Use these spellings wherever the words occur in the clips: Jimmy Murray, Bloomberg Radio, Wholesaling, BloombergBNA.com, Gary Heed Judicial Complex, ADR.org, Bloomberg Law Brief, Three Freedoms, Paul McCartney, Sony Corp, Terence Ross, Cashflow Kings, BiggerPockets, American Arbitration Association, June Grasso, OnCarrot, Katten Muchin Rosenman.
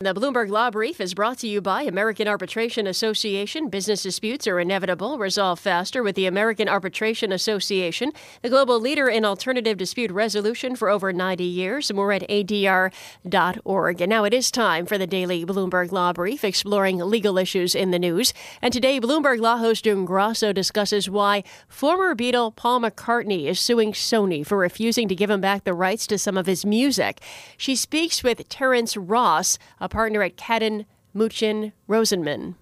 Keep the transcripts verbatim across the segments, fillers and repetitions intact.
The Bloomberg Law Brief is brought to you by American Arbitration Association. Business disputes are inevitable. Resolve faster with the American Arbitration Association, the global leader in alternative dispute resolution for over ninety years. More at A D R dot org. And now it is time for the daily Bloomberg Law Brief, exploring legal issues in the news. And today, Bloomberg Law host June Grasso discusses why former Beatle Paul McCartney is suing Sony for refusing to give him back the rights to some of his music. She speaks with Terence Ross, a partner at Katten Muchin Rosenman.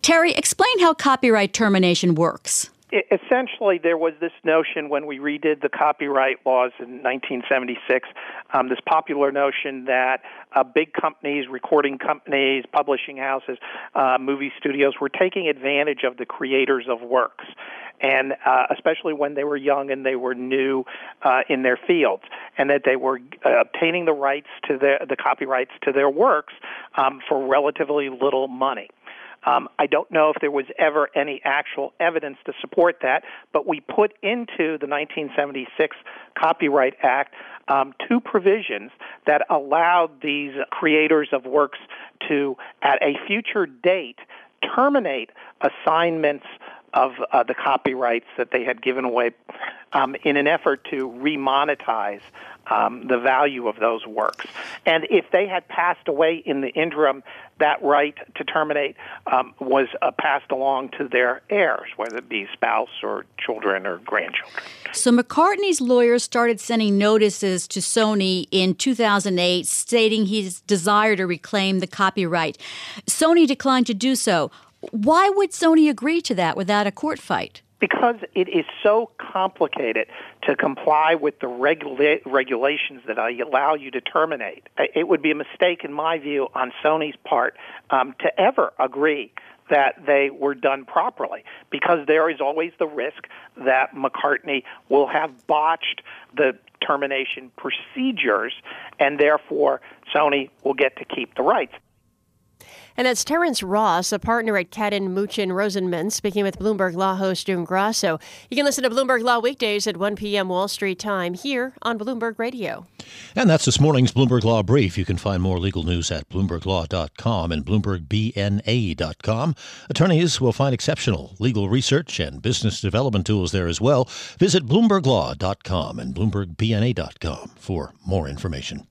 Terry, explain how copyright termination works. Essentially, there was this notion when we redid the copyright laws in nineteen seventy-six, um, this popular notion that uh, big companies, recording companies, publishing houses, uh, movie studios were taking advantage of the creators of works, and uh, especially when they were young and they were new uh, in their fields, and that they were uh, obtaining the rights to their, the copyrights to their works um, for relatively little money. Um, I don't know if there was ever any actual evidence to support that, but we put into the nineteen seventy-six Copyright Act um, two provisions that allowed these creators of works to, at a future date, terminate assignments of uh, the copyrights that they had given away um, in an effort to remonetize um, the value of those works. And if they had passed away in the interim, that right to terminate um, was uh, passed along to their heirs, whether it be spouse or children or grandchildren. So McCartney's lawyers started sending notices to Sony in two thousand eight stating his desire to reclaim the copyright. Sony declined to do so. Why would Sony agree to that without a court fight? Because it is so complicated to comply with the regula- regulations that allow you to terminate. It would be a mistake, in my view, on Sony's part um, to ever agree that they were done properly, because there is always the risk that McCartney will have botched the termination procedures, and therefore Sony will get to keep the rights. And that's Terence Ross, a partner at Katten Muchin Rosenman, speaking with Bloomberg Law host June Grasso. You can listen to Bloomberg Law weekdays at one p.m. Wall Street time here on Bloomberg Radio. And that's this morning's Bloomberg Law Brief. You can find more legal news at Bloomberg Law dot com and Bloomberg B N A dot com. Attorneys will find exceptional legal research and business development tools there as well. Visit Bloomberg Law dot com and Bloomberg B N A dot com for more information.